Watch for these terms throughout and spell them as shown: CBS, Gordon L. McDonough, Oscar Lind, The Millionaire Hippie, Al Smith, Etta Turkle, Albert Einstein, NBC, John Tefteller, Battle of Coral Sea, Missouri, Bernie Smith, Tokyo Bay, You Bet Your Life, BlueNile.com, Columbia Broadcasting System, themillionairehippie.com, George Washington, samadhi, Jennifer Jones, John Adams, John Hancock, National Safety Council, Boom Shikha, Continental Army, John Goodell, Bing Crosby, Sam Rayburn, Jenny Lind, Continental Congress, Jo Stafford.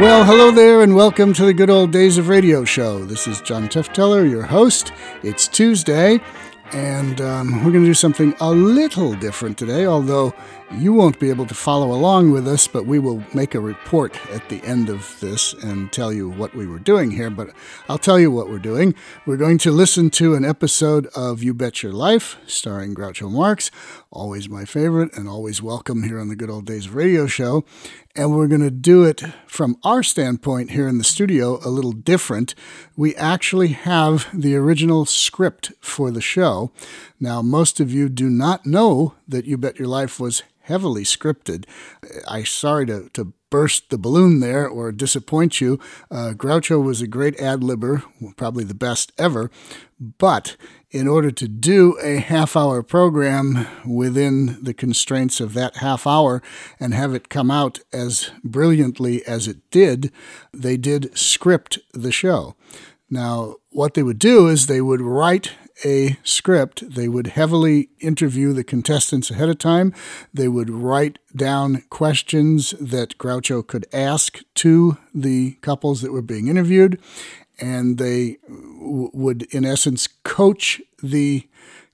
Well, hello there, and welcome to the Good Old Days of Radio show. This is John Tefteller, your host. It's Tuesday, and we're going to do something a little different today, although you won't be able to follow along with us, but we will make a report at the end of this and tell you what we were doing here, but I'll tell you what we're doing. We're going to listen to an episode of You Bet Your Life, starring Groucho Marx, always my favorite and always welcome here on the Good Old Days of Radio show. And we're going to do it from our standpoint here in the studio a little different. We actually have the original script for the show. Now, most of you do not know that You Bet Your Life was heavily scripted. I'm sorry to burst the balloon there or disappoint you. Groucho was a great ad-libber, probably the best ever, but in order to do a half-hour program within the constraints of that half hour and have it come out as brilliantly as it did, they did script the show. Now, what they would do is they would write a script. They would heavily interview the contestants ahead of time. They would write down questions that Groucho could ask to the couples that were being interviewed, and they would, in essence, coach the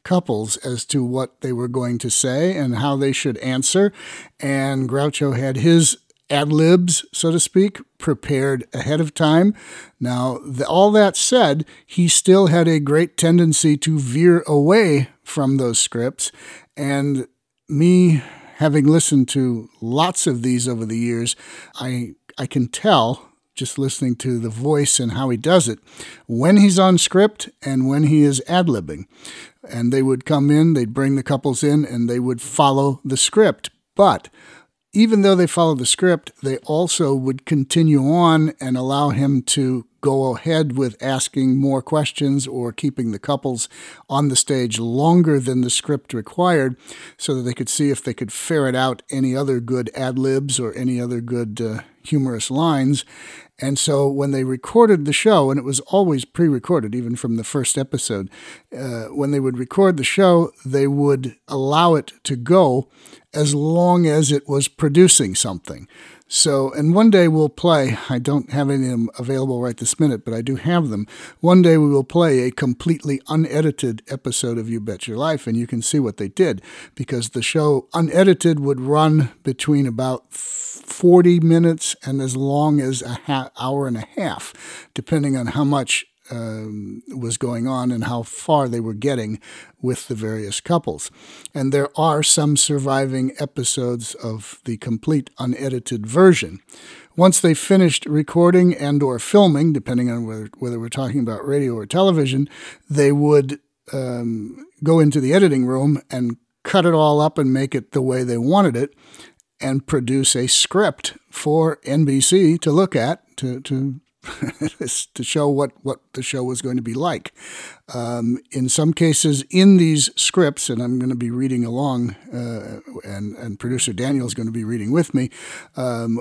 couples as to what they were going to say and how they should answer. And Groucho had his ad-libs, so to speak, prepared ahead of time. Now, all that said, he still had a great tendency to veer away from those scripts. And me, having listened to lots of these over the years, I can tell, just listening to the voice and how he does it, when he's on script and when he is ad-libbing. And they would come in, they'd bring the couples in, and they would follow the script. But even though they followed the script, they also would continue on and allow him to go ahead with asking more questions or keeping the couples on the stage longer than the script required so that they could see if they could ferret out any other good ad-libs or any other good humorous lines. And so when they recorded the show, and it was always pre-recorded, even from the first episode, when they would record the show, they would allow it to go as long as it was producing something. So, and one day we'll play, I don't have any of them available right this minute, but I do have them. One day we will play a completely unedited episode of You Bet Your Life, and you can see what they did, because the show unedited would run between about 40 minutes and as long as an hour and a half, depending on how much was going on and how far they were getting with the various couples. And there are some surviving episodes of the complete unedited version. Once they finished recording and or filming, depending on whether we're talking about radio or television, they would go into the editing room and cut it all up and make it the way they wanted it and produce a script for NBC to look at, to show what the show was going to be like. In some cases, in these scripts, and I'm going to be reading along, and producer Daniel is going to be reading with me,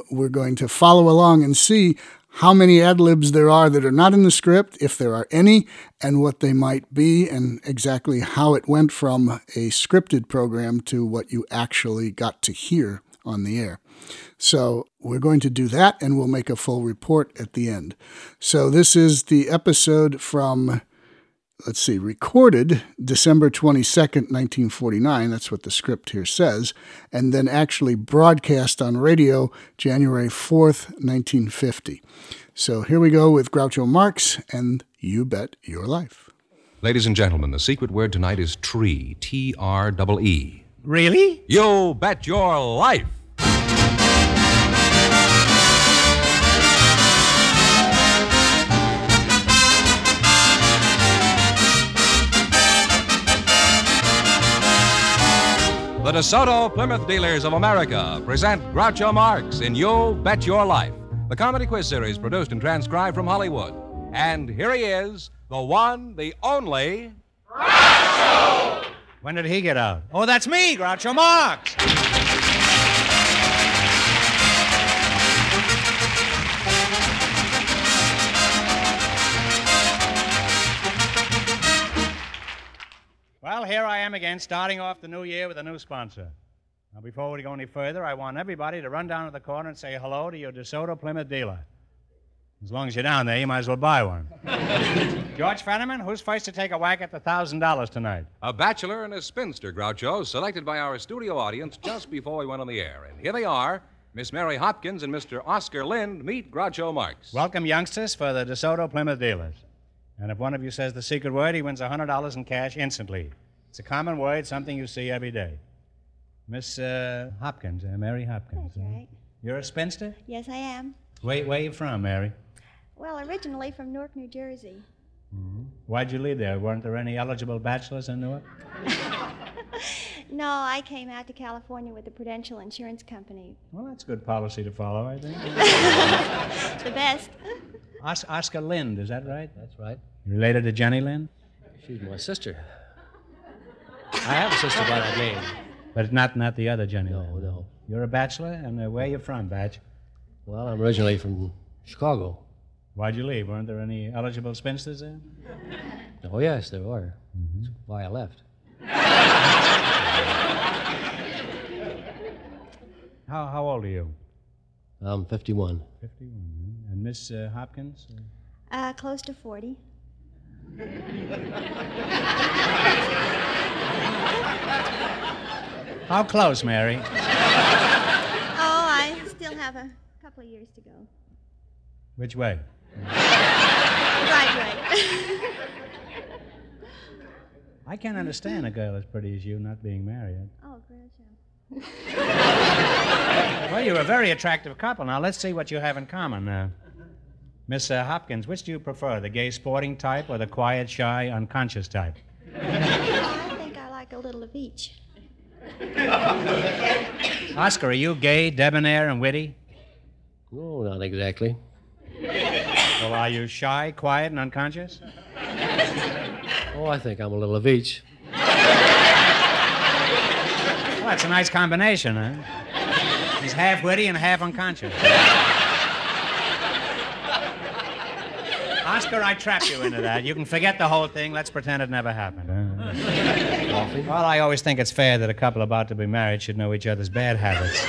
we're going to follow along and see how many ad-libs there are that are not in the script, if there are any, and what they might be, and exactly how it went from a scripted program to what you actually got to hear on the air. So we're going to do that, and we'll make a full report at the end. So this is the episode from, recorded December 22nd, 1949. That's what the script here says. And then actually broadcast on radio January 4th, 1950. So here we go with Groucho Marx and You Bet Your Life. Ladies and gentlemen, the secret word tonight is tree, T-R-E-E. Really? You bet your life. The DeSoto Plymouth Dealers of America present Groucho Marx in You Bet Your Life, the comedy quiz series produced and transcribed from Hollywood. And here he is, the one, the only, Groucho! When did he get out? Oh, that's me, Groucho Marx. Well, here I am again, starting off the new year with a new sponsor. Now, before we go any further, I want everybody to run down to the corner and say hello to your DeSoto Plymouth dealer. As long as you're down there, you might as well buy one. George Fenneman, who's first to take a whack at the $1,000 tonight? A bachelor and a spinster, Groucho, selected by our studio audience just before we went on the air. And here they are, Miss Mary Hopkins and Mr. Oscar Lind. Meet Groucho Marx. Welcome, youngsters, for the DeSoto Plymouth dealers. And if one of you says the secret word, he wins $100 in cash instantly. It's a common word, something you see every day. Miss Hopkins, Mary Hopkins. That's right. You're a spinster? Yes, I am. Where are you from, Mary? Well, originally from Newark, New Jersey. Mm-hmm. Why'd you leave there? Weren't there any eligible bachelors in Newark? No, I came out to California with the Prudential Insurance Company. Well, that's good policy to follow, I think. The best. Oscar Lind, is that right? That's right. You related to Jenny Lind? She's my sister. I have a sister by that name. But not the other Jenny Lind? No. You're a bachelor, and where are you from, Batch? Well, I'm originally from Chicago. Why'd you leave? Weren't there any eligible spinsters there? Oh, yes, there were. Mm-hmm. That's why I left. How old are you? I'm 51. 51, yeah. And Miss Hopkins? Close to 40. How close, Mary? Oh, I still have a couple of years to go. Which way? Right. I can't understand a girl as pretty as you not being married. Oh, Groucho. Well, you're a very attractive couple. Now, let's see what you have in common. Miss Hopkins, which do you prefer, the gay sporting type or the quiet, shy, unconscious type? I think I like a little of each. Oscar, are you gay, debonair, and witty? No, not exactly. Well, are you shy, quiet, and unconscious? Oh, I think I'm a little of each. Well, that's a nice combination, huh? He's half witty and half unconscious. Oscar, I trapped you into that. You can forget the whole thing. Let's pretend it never happened. Well, I always think it's fair that a couple about to be married should know each other's bad habits.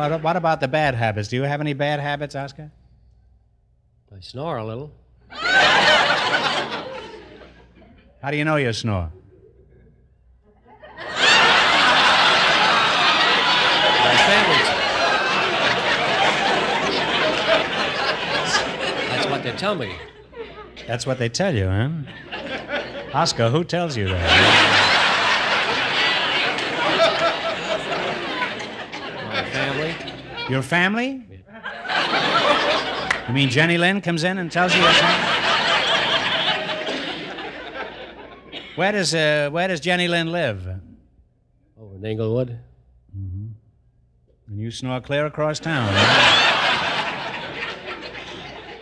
Well, what about the bad habits? Do you have any bad habits, Oscar? I snore a little. How do you know you snore? That's what they tell me. That's what they tell you, huh? Oscar, who tells you that? My family. Your family? You mean Jenny Lind comes in and tells you what's happening? Where does Jenny Lind live? Oh, in Englewood. Mm-hmm. And you snore clear across town. Right?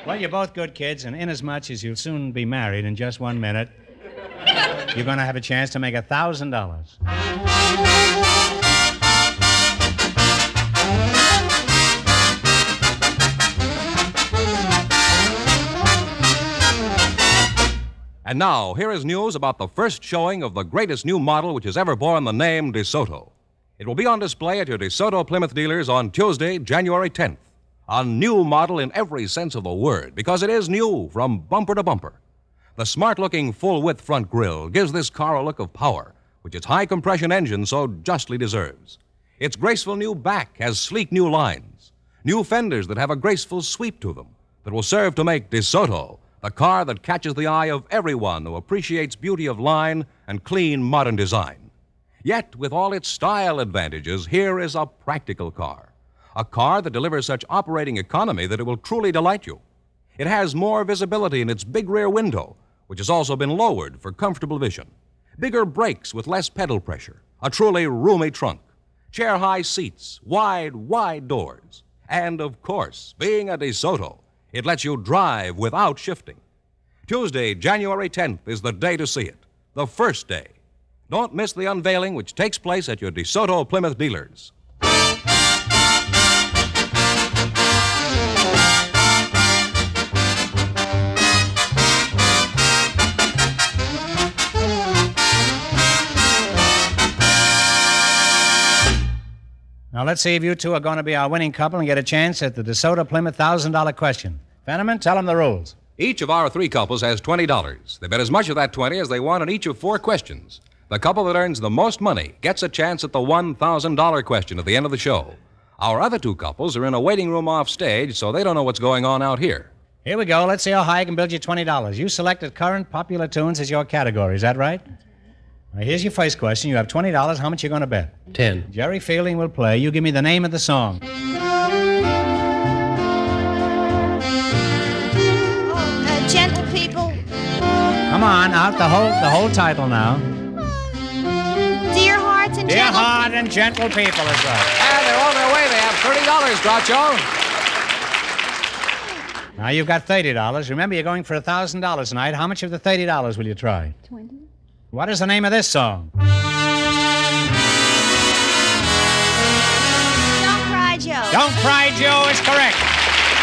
Well, you're both good kids, and inasmuch as you'll soon be married in just 1 minute, you're going to have a chance to make $1,000. And now, here is news about the first showing of the greatest new model which has ever borne the name DeSoto. It will be on display at your DeSoto Plymouth dealers on Tuesday, January 10th. A new model in every sense of the word, because it is new from bumper to bumper. The smart-looking full-width front grille gives this car a look of power, which its high-compression engine so justly deserves. Its graceful new back has sleek new lines, new fenders that have a graceful sweep to them that will serve to make DeSoto a car that catches the eye of everyone who appreciates beauty of line and clean modern design. Yet, with all its style advantages, here is a practical car. A car that delivers such operating economy that it will truly delight you. It has more visibility in its big rear window, which has also been lowered for comfortable vision. Bigger brakes with less pedal pressure. A truly roomy trunk. Chair-high seats. Wide, wide doors. And, of course, being a DeSoto, it lets you drive without shifting. Tuesday, January 10th is the day to see it, the first day. Don't miss the unveiling, which takes place at your DeSoto Plymouth dealers. Now, let's see if you two are going to be our winning couple and get a chance at the DeSoto Plymouth $1,000 question. Fenneman, tell them the rules. Each of our three couples has $20. They bet as much of that $20 as they want on each of four questions. The couple that earns the most money gets a chance at the $1,000 question at the end of the show. Our other two couples are in a waiting room off stage, so they don't know what's going on out here. Here we go. Let's see how high I can build you $20. You selected current popular tunes as your category. Is that right? Now, here's your first question. You have $20. How much are you going to bet? 10. Jerry Fielding will play. You give me the name of the song. Gentle People. Come on, out the whole title now. Dear Heart and Gentle People is right. And they're on their way. They have $30, Groucho. Now you've got $30. Remember, you're going for $1,000 tonight. How much of the $30 will you try? 20. What is the name of this song? Don't Cry Joe. Don't Cry Joe is correct.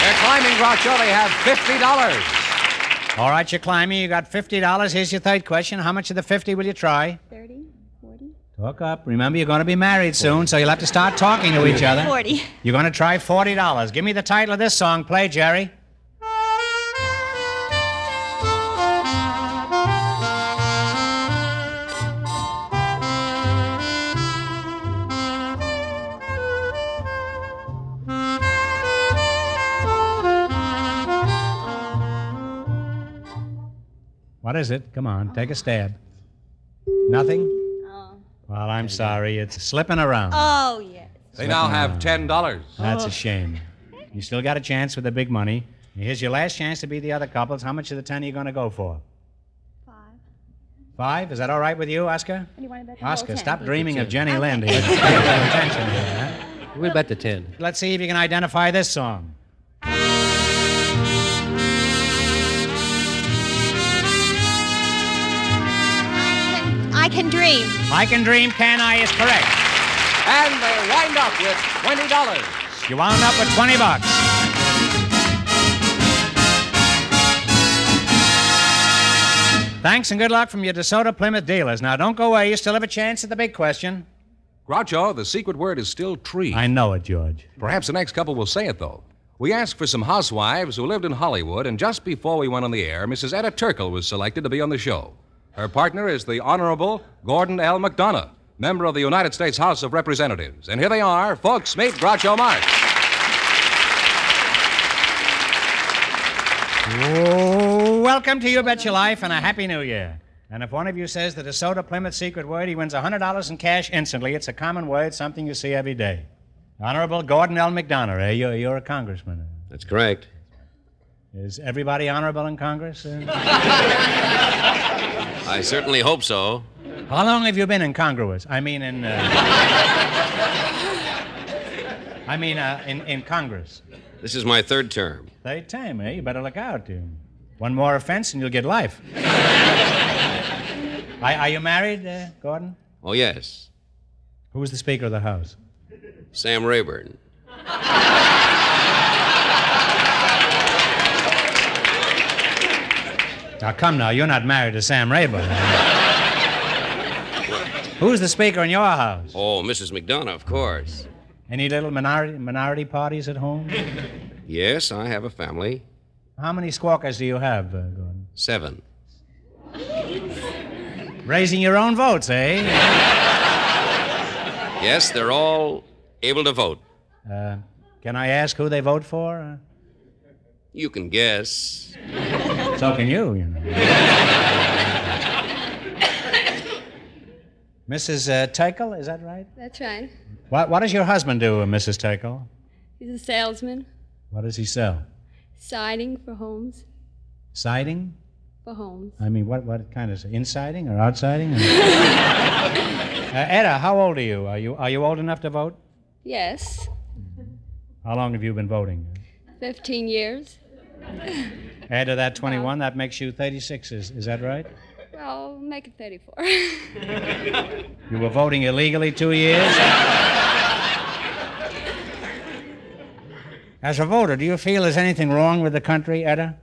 They're climbing, Groucho. They have $50. All right, you're climbing. You got $50. Here's your third question. How much of the 50 will you try? 30, 40. Talk up. Remember, you're going to be married soon, so you'll have to start talking to each other. 40. You're going to try $40. Give me the title of this song. Play, Jerry. What is it? Come on, take a stab. Nothing? Oh. Well, I'm sorry. It's slipping around. Oh, yes. They now have $10. That's a shame. You still got a chance with the big money. Here's your last chance to be the other couples. How much of the 10 are you going to go for? 5? Is that all right with you, Oscar? You want to bet the Oscar, stop dreaming of Jenny Lind here. Attention here, huh? We'll bet the 10. Let's see if you can identify this song. I Can Dream. I Can Dream, Can I is correct. And they wind up with $20. You wound up with $20. Thanks and good luck from your DeSoto Plymouth dealers. Now, don't go away. You still have a chance at the big question. Groucho, the secret word is still tree. I know it, George. Perhaps the next couple will say it, though. We asked for some housewives who lived in Hollywood, and just before we went on the air, Mrs. Etta Turkle was selected to be on the show. Her partner is the Honorable Gordon L. McDonough, member of the United States House of Representatives. And here they are, folks, meet Groucho Marx. Oh, welcome to You Bet Your Life and a Happy New Year. And if one of you says the DeSoto Plymouth secret word, he wins $100 in cash instantly. It's a common word, something you see every day. Honorable Gordon L. McDonough, you're a congressman. That's correct. Is everybody honorable in Congress? I certainly hope so. How long have you been incongruous? I mean in Congress. This is my third term. Third time, eh? You better look out. One more offense and you'll get life. Are you married, Gordon? Oh, yes. Who was the Speaker of the House? Sam Rayburn. Now, come now, you're not married to Sam Rayburn. Who's the Speaker in your house? Oh, Mrs. McDonough, of course. Any little minority parties at home? Yes, I have a family. How many squawkers do you have, Gordon? 7. Raising your own votes, eh? Yes, they're all able to vote. Can I ask who they vote for? You can guess. So can you know. Mrs. Turkle, is that right? That's right. What does your husband do, Mrs. Turkle? He's a salesman. What does he sell? Siding for homes. Siding? For homes. I mean, what kind of, insiding or outsiding? Etta, how old are you? Are you old enough to vote? Yes. How long have you been voting? 15 years. Add to that 21, that makes you 36, is that right? Well, make it 34. You were voting illegally 2 years? As a voter, do you feel there's anything wrong with the country, Etta?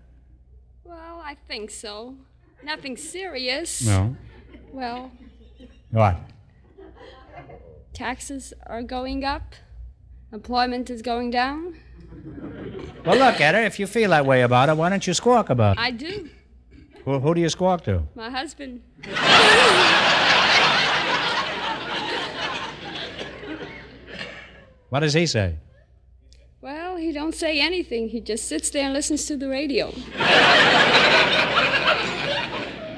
Well, I think so. Nothing serious. No. Well. What? Taxes are going up. Employment is going down? Well, look, Etta, if you feel that way about it, why don't you squawk about it? I do. Well, who do you squawk to? My husband. What does he say? Well, he don't say anything. He just sits there and listens to the radio.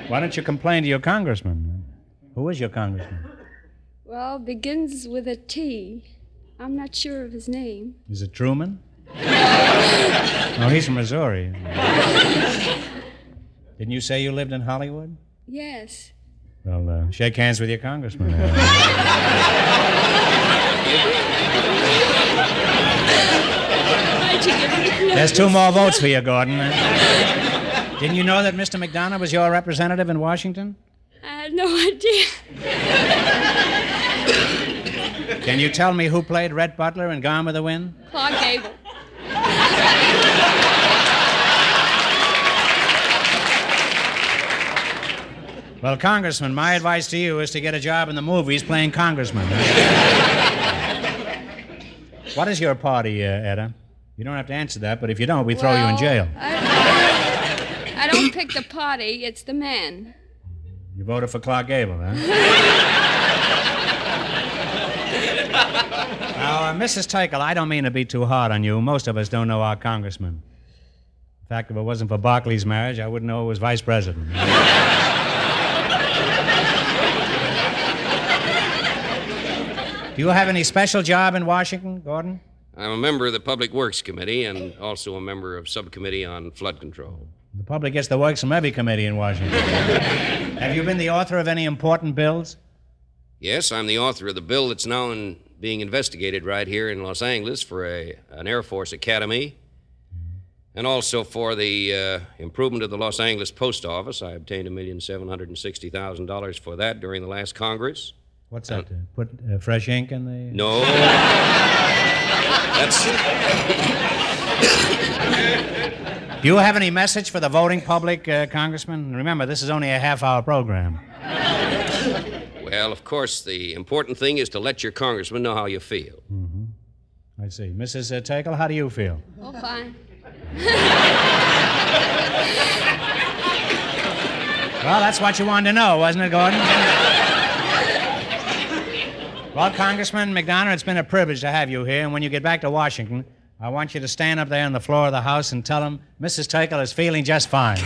Why don't you complain to your congressman? Who is your congressman? Well, begins with a T. I'm not sure of his name. Is it Truman? No, he's from Missouri. Didn't you say you lived in Hollywood? Yes. Well, shake hands with your congressman. There's 2 more votes for you, Gordon. Didn't you know that Mr. McDonough was your representative in Washington? I had no idea. Can you tell me who played Rhett Butler in Gone with the Wind? Clark Gable. Well, Congressman, my advice to you is to get a job in the movies playing congressman. What is your party, Etta? You don't have to answer that, but if you don't, we throw you in jail. I don't pick the party, it's the man. You voted for Clark Gable, huh? Now, Mrs. Turkle, I don't mean to be too hard on you. Most of us don't know our congressman. In fact, if it wasn't for Barclay's marriage, I wouldn't know it was vice president. Do you have any special job in Washington, Gordon? I'm a member of the Public Works Committee and also a member of Subcommittee on Flood Control. The public gets the works from every committee in Washington. Have you been the author of any important bills? Yes, I'm the author of the bill that's now being investigated right here in Los Angeles for an Air Force Academy, and also for the improvement of the Los Angeles Post Office. I obtained $1,760,000 for that during the last Congress. What's that? Put fresh ink in the... No. Do you have any message for the voting public, Congressman? Remember, this is only a half-hour program. Well, of course, the important thing is to let your congressman know how you feel. Mm-hmm. I see. Mrs. Turkle, how do you feel? Oh, fine. Well, that's what you wanted to know, wasn't it, Gordon? Well, Congressman McDonough, it's been a privilege to have you here, and when you get back to Washington, I want you to stand up there on the floor of the House and tell him Mrs. Turkle is feeling just fine.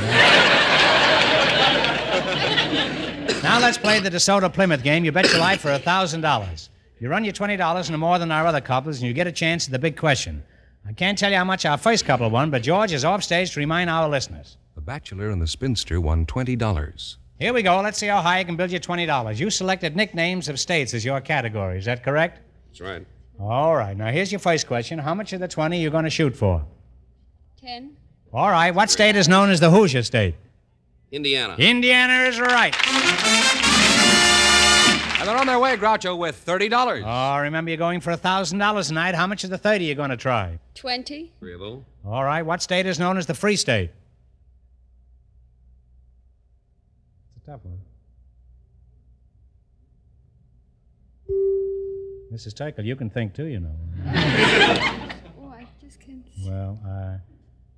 Now let's play the DeSoto Plymouth game. You bet your life for $1,000. You run your $20 into more than our other couples, and you get a chance at the big question. I can't tell you how much our first couple won, but George is off stage to remind our listeners. The bachelor and the spinster won $20. Here we go. Let's see how high you can build your $20. You selected nicknames of states as your category. Is that correct? That's right. All right. Now, here's your first question. How much of the 20 are you going to shoot for? 10. All right. What state is known as the Hoosier State? Indiana. Indiana is right. And they're on their way, Groucho, with $30. Oh, remember, you're going for $1,000 tonight. How much of the 30 are you going to try? 20. Agreeable. All right. What state is known as the Free State? Tough one. Mrs. Turkle, you can think too, you know. Oh, I just can't. Well,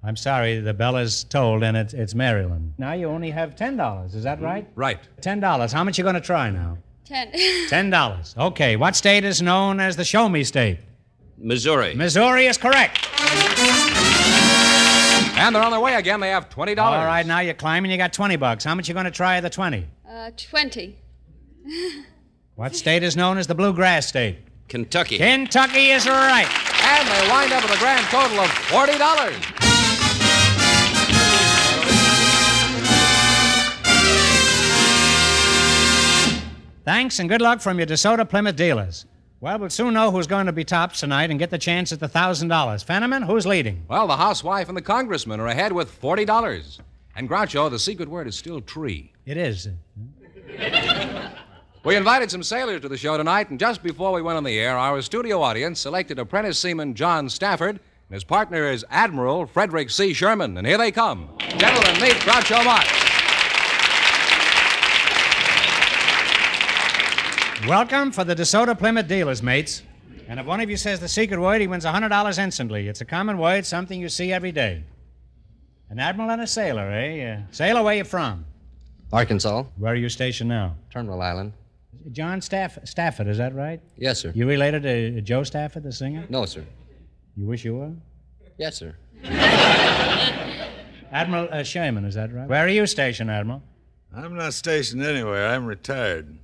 I'm sorry, the bell is tolled, and it's Maryland. Now you only have $10, is that right? Right. $10. How much are you going to try now? 10. $10. Okay. What state is known as the Show Me State? Missouri. Missouri is correct. And they're on their way again. They have $20. All right, now you're climbing. You got $20. How much you going to try of the 20? 20. What state is known as the Bluegrass State? Kentucky. Kentucky is right. And they wind up with a grand total of $40. Thanks, and good luck from your DeSoto Plymouth dealers. Well, we'll soon know who's going to be tops tonight and get the chance at the $1,000. Fenneman, who's leading? Well, the housewife and the congressman are ahead with $40. And, Groucho, the secret word is still tree. It is. We invited some sailors to the show tonight, and just before we went on the air, our studio audience selected apprentice seaman John Stafford, and his partner is Admiral Frederick C. Sherman. And here they come. Gentlemen, meet Groucho Marx. Welcome for the DeSoto Plymouth dealers, mates. And if one of you says the secret word, he wins $100 instantly. It's a common word, something you see every day. An admiral and a sailor, eh? Sailor, where you from? Arkansas. Where are you stationed now? Terminal Island. John Stafford, is that right? Yes, sir. You related to Jo Stafford, the singer? No, sir. You wish you were? Yes, sir. Admiral Sherman, is that right? Where are you stationed, Admiral? I'm not stationed anywhere. I'm retired.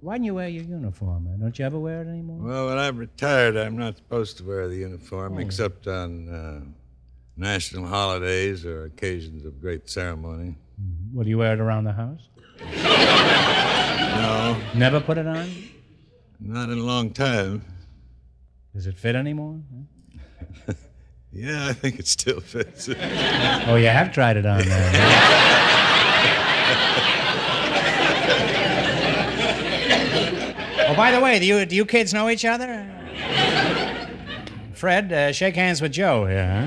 Why don't you wear your uniform, man? Don't you ever wear it anymore? Well, when I'm retired, I'm not supposed to wear the uniform except on national holidays or occasions of great ceremony. Mm-hmm. Well, do you wear it around the house? No. Never put it on? Not in a long time. Does it fit anymore? Yeah, I think it still fits. Oh, you have tried it on there. Oh, by the way, do you kids know each other? Fred, shake hands with Joe here, huh?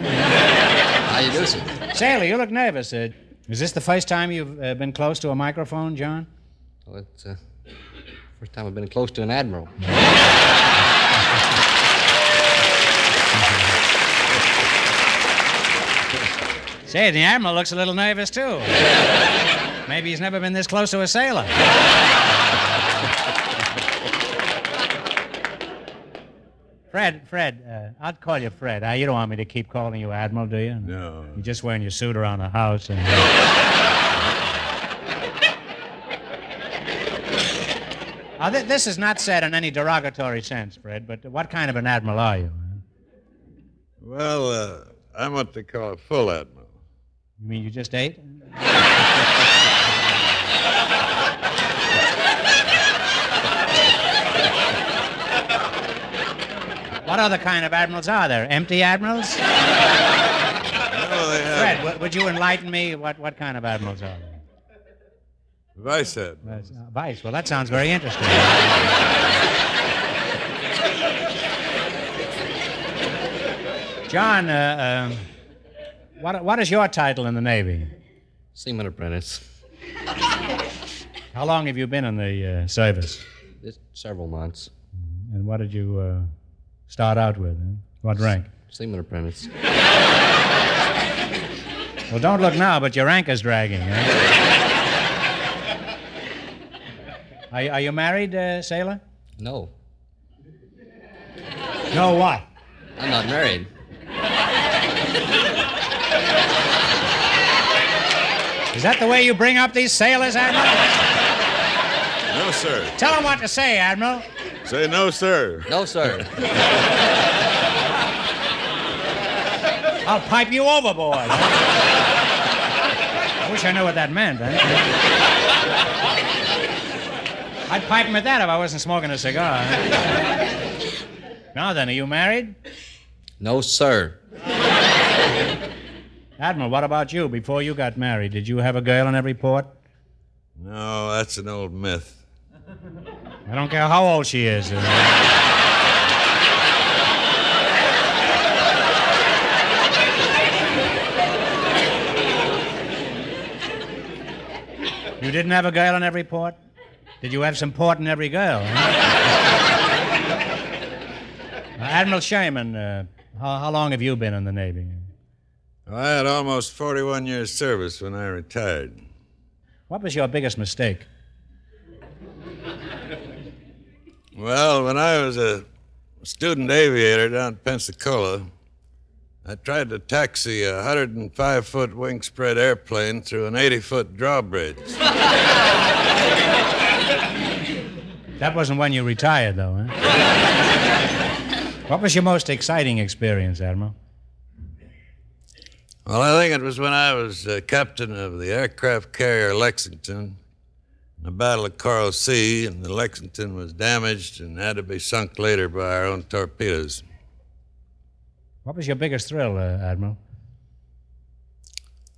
How you doing, sir? Sailor, you look nervous. Is this the first time you've been close to a microphone, John? Well, it's the first time I've been close to an admiral. Say, the admiral looks a little nervous, too. Maybe he's never been this close to a sailor. Fred, I'll call you Fred. You don't want me to keep calling you Admiral, do you? No. You're just wearing your suit around the house and... This is not said in any derogatory sense, Fred, but what kind of an admiral are you? Well, I'm what they call a full admiral. You mean you just ate? What other kind of admirals are there? Empty admirals? No, they have. Fred, would you enlighten me what kind of admirals are there? Vice admirals. Vice. Well, that sounds very interesting. John, what is your title in the Navy? Seaman apprentice. How long have you been in the service? Several months. And what did you... start out with, huh? What rank? Seaman apprentice. Well, don't look now, but your rank is dragging, huh? Are you married, sailor? No. No what? I'm not married. Is that the way you bring up these sailors, Admiral? No, sir. Tell them what to say, Admiral. Say no, sir. No, sir. I'll pipe you overboard. Huh? I wish I knew what that meant. Huh? I'd pipe him at that if I wasn't smoking a cigar. Huh? Now then, are you married? No, sir. Admiral, what about you? Before you got married, did you have a girl in every port? No, that's an old myth. I don't care how old she is. You didn't have a girl in every port? Did you have some port in every girl? Admiral Sherman, how long have you been in the Navy? Well, I had almost 41 years' service when I retired. What was your biggest mistake? Well, when I was a student aviator down in Pensacola, I tried to taxi a 105-foot wingspread airplane through an 80-foot drawbridge. That wasn't when you retired, though, huh? What was your most exciting experience, Admiral? Well, I think it was when I was captain of the aircraft carrier Lexington. The Battle of Coral Sea, and the Lexington was damaged and had to be sunk later by our own torpedoes. What was your biggest thrill, Admiral?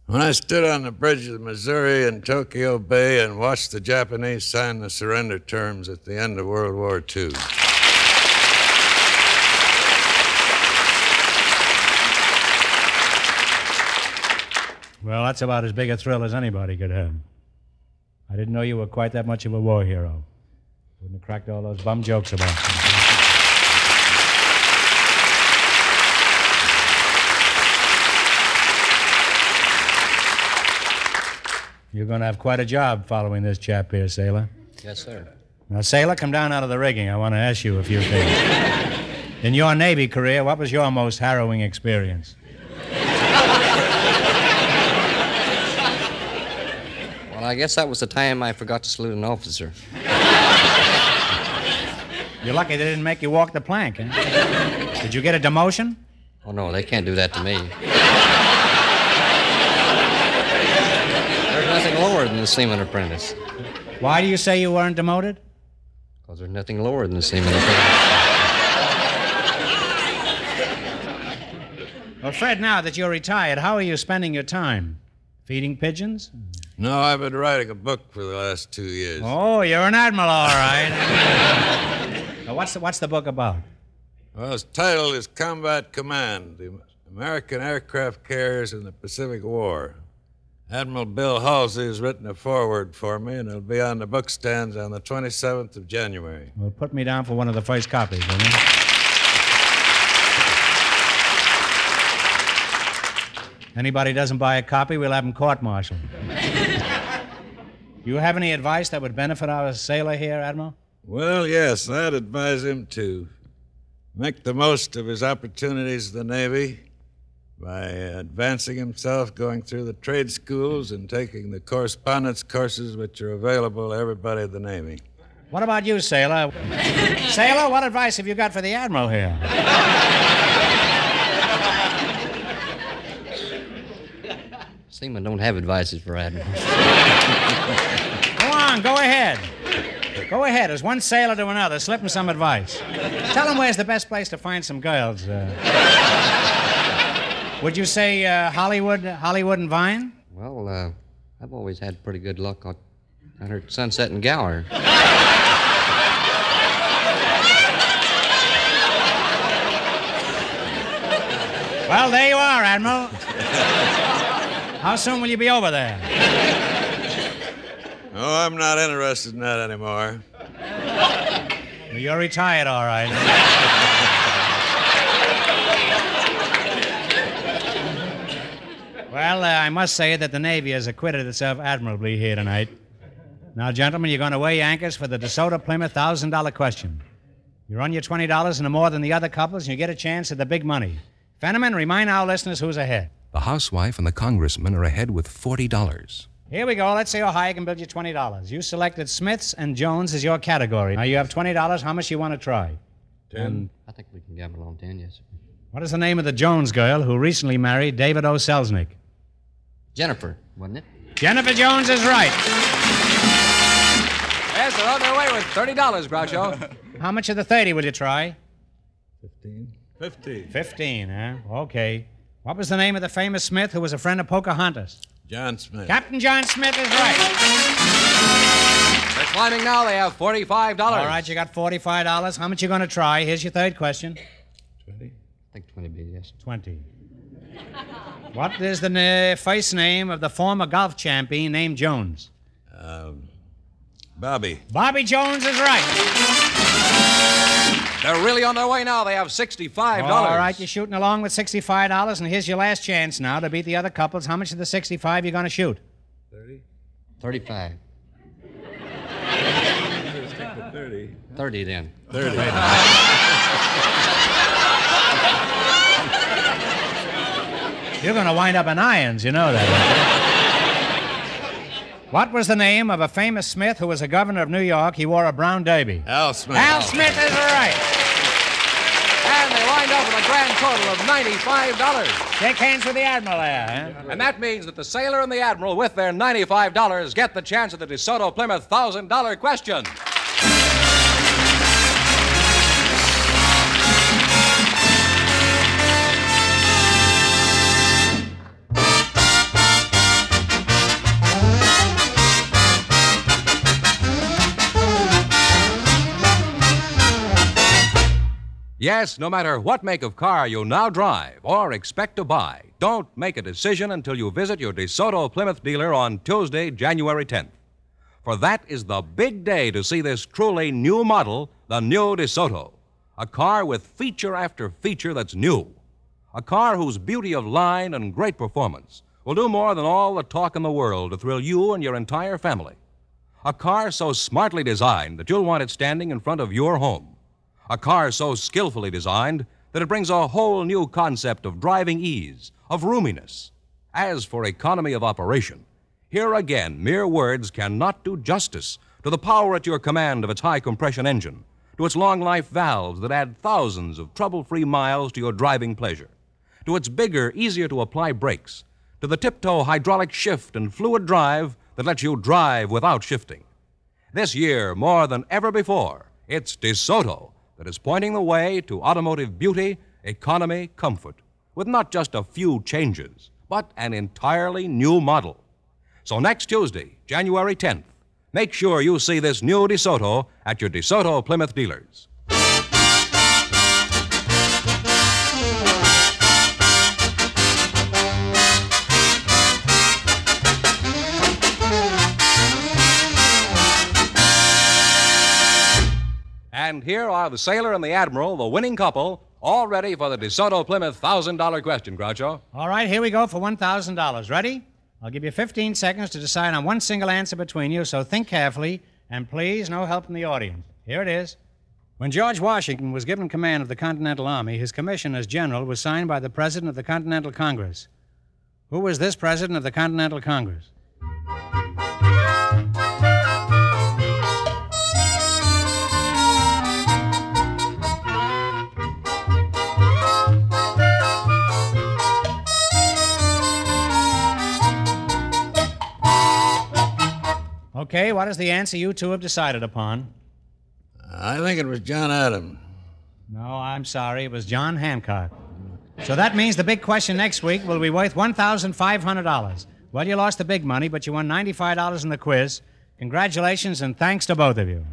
When I stood on the bridge of the Missouri and Tokyo Bay and watched the Japanese sign the surrender terms at the end of World War II. Well, that's about as big a thrill as anybody could have. I didn't know you were quite that much of a war hero. Wouldn't have cracked all those bum jokes about you. You're going to have quite a job following this chap here, Sailor. Yes, sir. Now, Sailor, come down out of the rigging. I want to ask you a few things. In your Navy career, what was your most harrowing experience? Well, I guess that was the time I forgot to salute an officer. You're lucky they didn't make you walk the plank, huh? Did you get a demotion? Oh, no, they can't do that to me. There's nothing lower than the seaman apprentice. Why do you say you weren't demoted? Because there's nothing lower than the seaman apprentice. Well, Fred, now that you're retired, how are you spending your time? Feeding pigeons? No, I've been writing a book for the last 2 years. Oh, you're an admiral, all right. Now, what's the book about? Well, its title is Combat Command: The American Aircraft Carriers in the Pacific War. Admiral Bill Halsey has written a foreword for me, and it'll be on the bookstands on the 27th of January. Well, put me down for one of the first copies, will you? Anybody doesn't buy a copy, we'll have them court-martialed. You have any advice that would benefit our sailor here, Admiral? Well, yes, I'd advise him to make the most of his opportunities in the Navy by advancing himself, going through the trade schools and taking the correspondence courses which are available to everybody in the Navy. What about you, Sailor? Sailor, what advice have you got for the Admiral here? Seamen don't have advices for Admirals. Go on, go ahead. Go ahead, as one sailor to another, slip him some advice. Tell him where's the best place to find some girls. Would you say Hollywood and Vine? Well, I've always had pretty good luck on her Sunset and Gower. Well, there you are, Admiral. How soon will you be over there? No, I'm not interested in that anymore. Well, you're retired, all right. Well, I must say that the Navy has acquitted itself admirably here tonight. Now, gentlemen, you're going to weigh anchors for the DeSoto Plymouth $1,000 question. You run your $20 into more than the other couples, and you get a chance at the big money. Fenneman, remind our listeners who's ahead. The housewife and the congressman are ahead with $40. Here we go. Let's see how high you can build your $20. You selected Smith's and Jones as your category. Now, you have $20. How much you want to try? 10. I think we can gamble on 10, yes. What is the name of the Jones girl who recently married David O. Selznick? Jennifer, wasn't it? Jennifer Jones is right. Yes, they're on their way with $30, Groucho. How much of the 30 will you try? 15. 15, huh? Okay. What was the name of the famous Smith who was a friend of Pocahontas? John Smith. Captain John Smith is right. They're climbing now. They have $45. All right, you got $45. How much you going to try? Here's your third question. 20? I think 20 be, yes. 20. What is the first name of the former golf champion named Jones? Bobby. Bobby Jones is right. They're really on their way now. They have $65. All right, you're shooting along with $65, and here's your last chance now to beat the other couples. How much of the 65 are you going to shoot? 30. 35. 30. 30, then. 30. You're going to wind up in irons, you know that. What was the name of a famous Smith who was a governor of New York? He wore a brown derby. Al Smith. Al Smith is right. And they wind up with a grand total of $95. Shake hands with the Admiral there, huh? And that means that the sailor and the Admiral, with their $95, get the chance at the DeSoto Plymouth $1,000 question. Yes, no matter what make of car you now drive or expect to buy, don't make a decision until you visit your DeSoto Plymouth dealer on Tuesday, January 10th. For that is the big day to see this truly new model, the new DeSoto. A car with feature after feature that's new. A car whose beauty of line and great performance will do more than all the talk in the world to thrill you and your entire family. A car so smartly designed that you'll want it standing in front of your home. A car so skillfully designed that it brings a whole new concept of driving ease, of roominess. As for economy of operation, here again, mere words cannot do justice to the power at your command of its high-compression engine, to its long-life valves that add thousands of trouble-free miles to your driving pleasure, to its bigger, easier-to-apply brakes, to the tiptoe hydraulic shift and fluid drive that lets you drive without shifting. This year, more than ever before, it's DeSoto that is pointing the way to automotive beauty, economy, comfort, with not just a few changes, but an entirely new model. So next Tuesday, January 10th, make sure you see this new DeSoto at your DeSoto Plymouth dealers. And here are the sailor and the admiral, the winning couple, all ready for the DeSoto Plymouth $1,000 question, Groucho. All right, here we go for $1,000. Ready? I'll give you 15 seconds to decide on one single answer between you, so think carefully, and please, no help from the audience. Here it is. When George Washington was given command of the Continental Army, his commission as general was signed by the President of the Continental Congress. Who was this President of the Continental Congress? Okay, what is the answer you two have decided upon? I think it was John Adams. No, I'm sorry. It was John Hancock. So that means the big question next week will be worth $1,500. Well, you lost the big money, but you won $95 in the quiz. Congratulations and thanks to both of you.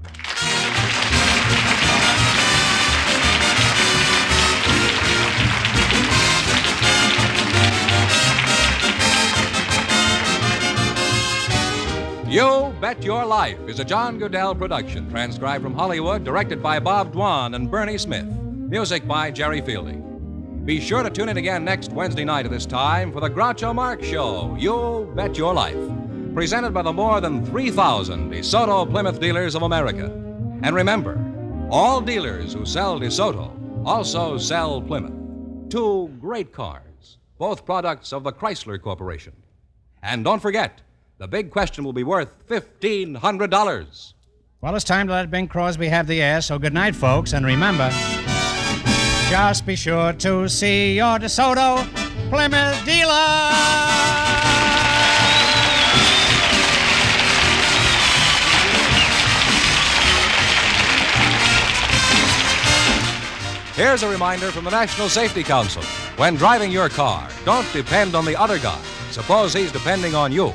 You Bet Your Life is a John Goodell production, transcribed from Hollywood, directed by Bob Dwan and Bernie Smith. Music by Jerry Fielding. Be sure to tune in again next Wednesday night at this time for the Groucho Marx Show, You Bet Your Life, presented by the more than 3,000 DeSoto Plymouth dealers of America. And remember, all dealers who sell DeSoto also sell Plymouth. Two great cars, both products of the Chrysler Corporation. And don't forget, the big question will be worth $1,500. Well, it's time to let Bing Crosby have the air, so good night, folks. And remember, just be sure to see your DeSoto Plymouth dealer. Here's a reminder from the National Safety Council. When driving your car, don't depend on the other guy. Suppose he's depending on you.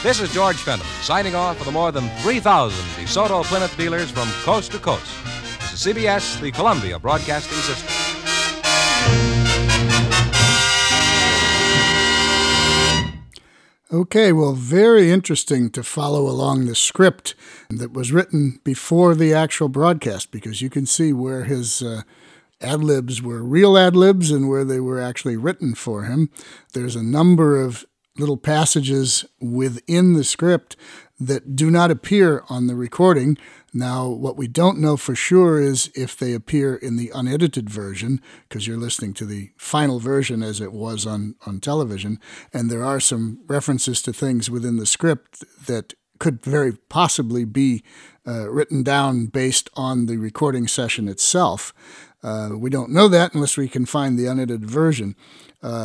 This is George Fenneman signing off for the more than 3,000 DeSoto Plymouth dealers from coast to coast. This is CBS, the Columbia Broadcasting System. Okay, well, very interesting to follow along the script that was written before the actual broadcast, because you can see where his ad-libs were real ad-libs and where they were actually written for him. There's a number of little passages within the script that do not appear on the recording. Now, what we don't know for sure is if they appear in the unedited version, because you're listening to the final version as it was on television, and there are some references to things within the script that could very possibly be written down based on the recording session itself. We don't know that unless we can find the unedited version.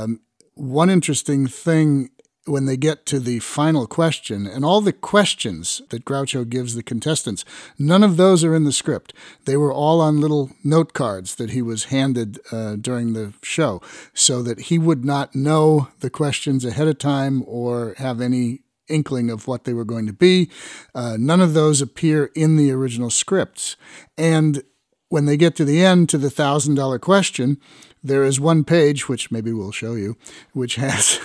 One interesting thing when they get to the final question, and all the questions that Groucho gives the contestants, none of those are in the script. They were all on little note cards that he was handed during the show, so that he would not know the questions ahead of time or have any inkling of what they were going to be. None of those appear in the original scripts. And when they get to the end, to the $1,000 question, there is one page, which maybe we'll show you, which has,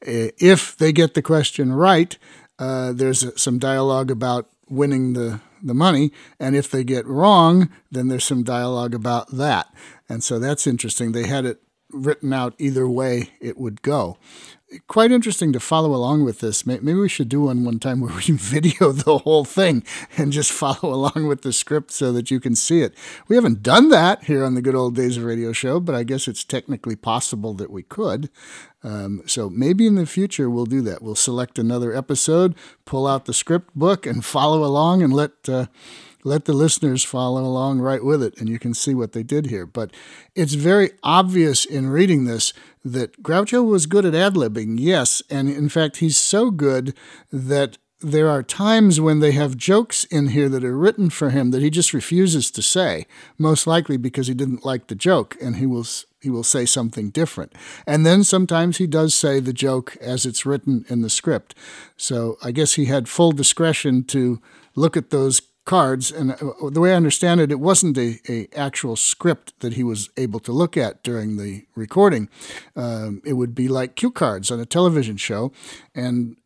if they get the question right, there's some dialogue about winning the money, and if they get wrong, then there's some dialogue about that. And so that's interesting. They had it written out either way it would go. quite interesting to follow along with this. Maybe we should do one time where we video the whole thing and just follow along with the script so that you can see it. We haven't done that here on the Good Old Days of Radio Show, but I guess it's technically possible that we could. So maybe in the future we'll do that. We'll select another episode, pull out the script book, and follow along and let the listeners follow along right with it, and you can see what they did here. But it's very obvious in reading this that Groucho was good at ad-libbing, yes, and in fact he's so good that there are times when they have jokes in here that are written for him that he just refuses to say, most likely because he didn't like the joke, and he will say something different. And then sometimes he does say the joke as it's written in the script. So I guess he had full discretion to look at those cards, and the way I understand it, it wasn't an actual script that he was able to look at during the recording. It would be like cue cards on a television show, and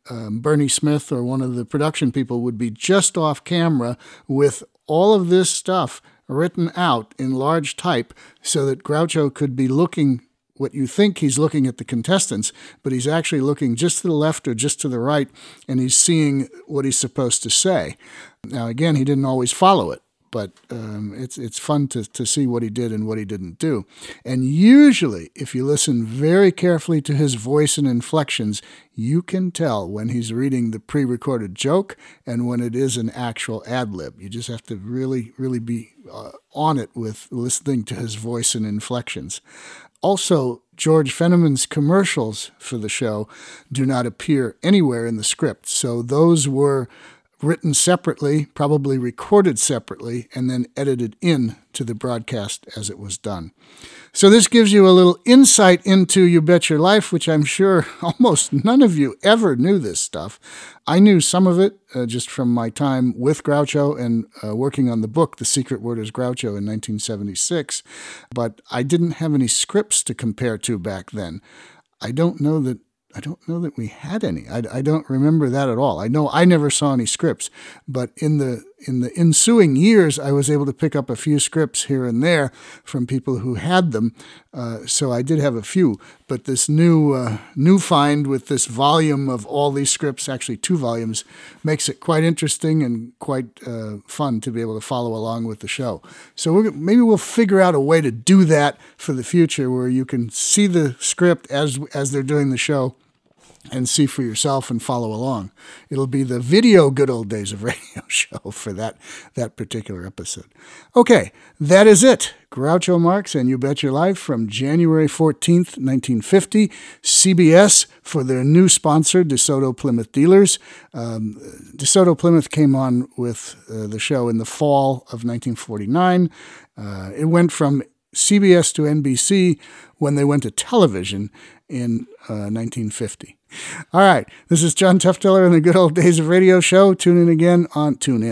Bernie Smith or one of the production people would be just off camera with all of this stuff written out in large type so that Groucho could be looking what you think he's looking at the contestants, but he's actually looking just to the left or just to the right, and he's seeing what he's supposed to say. Now, again, he didn't always follow it, but it's fun to see what he did and what he didn't do. And usually, if you listen very carefully to his voice and inflections, you can tell when he's reading the pre-recorded joke and when it is an actual ad-lib. You just have to really, really be on it with listening to his voice and inflections. Also, George Fenneman's commercials for the show do not appear anywhere in the script, so those were written separately, probably recorded separately, and then edited in to the broadcast as it was done. So this gives you a little insight into You Bet Your Life, which I'm sure almost none of you ever knew this stuff. I knew some of it just from my time with Groucho and working on the book, The Secret Word is Groucho, in 1976, but I didn't have any scripts to compare to back then. I don't know that we had any. I don't remember that at all. I know I never saw any scripts, but in the ensuing years, I was able to pick up a few scripts here and there from people who had them. So I did have a few. But this new find with this volume of all these scripts, actually 2 volumes, makes it quite interesting and quite fun to be able to follow along with the show. So maybe we'll figure out a way to do that for the future, where you can see the script as they're doing the show and see for yourself and follow along. It'll be the video Good Old Days of Radio Show for that particular episode. Okay, that is it. Groucho Marx and You Bet Your Life from January 14th, 1950. CBS for their new sponsor, DeSoto Plymouth Dealers. DeSoto Plymouth came on with the show in the fall of 1949. It went from CBS to NBC when they went to television in 1950. All right, this is John Tefteller and the Good Old Days of Radio Show. Tune in. If you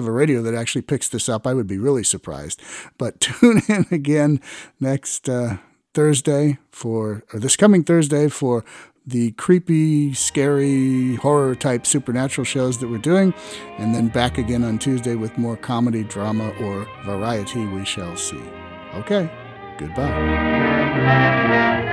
have a radio that actually picks this up, I would be really surprised. But tune in again next Thursday this coming Thursday for the creepy, scary, horror-type supernatural shows that we're doing, and then back again on Tuesday with more comedy, drama, or variety, we shall see. Okay, goodbye.